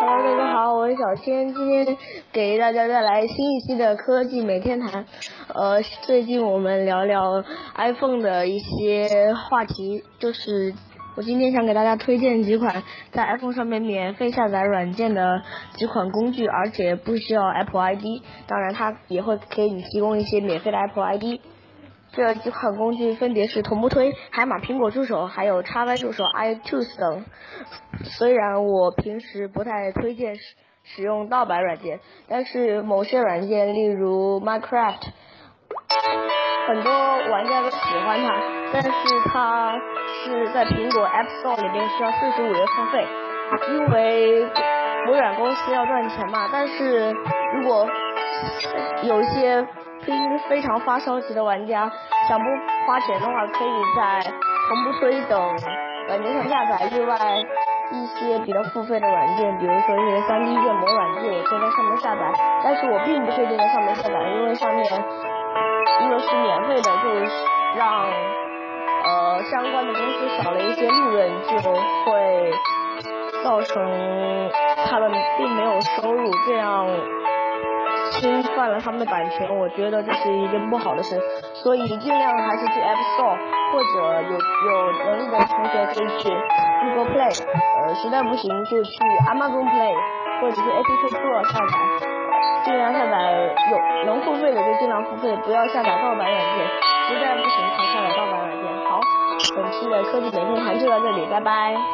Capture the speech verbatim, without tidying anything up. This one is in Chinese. Hello， 大家好，我是小千，今天给大家带来新一期的科技每天谈。呃，最近我们聊聊 iPhone 的一些话题，就是我今天想给大家推荐几款在 iPhone 上面免费下载软件的几款工具，而且不需要 Apple I D， 当然它也会给你提供一些免费的 Apple I D。这几款工具分别是同步推、海马苹果助手，还有 X Y 助手、iTools 等。虽然我平时不太推荐使用盗版软件，但是某些软件，例如 Minecraft， 很多玩家都喜欢它，但是它是在苹果 App Store 里面需要四十五元付费，因为微软公司要赚钱嘛。但是如果有些非常发烧级的玩家想不花钱的话，可以在同步推等软件上下载另外一些比较付费的软件，比如说一些 三 D 建模软件也可以在上面下载，但是我并不推荐在上面下载，因为上面因为是免费的，就让呃相关的公司少了一些利润，就会造成他们并没有收入，这样侵犯了他们的版权，我觉得这是一件不好的事，所以尽量还是去 App Store， 或者有有能力的同学可以去 Google Play， 呃，实在不行就去 Amazon Play 或者是 App Store 下载，尽量下载有能付费的就尽量付费，不要下载盗版软件，实在不行才下载盗版软件。好，本期的科技每天谈就到这里，拜拜。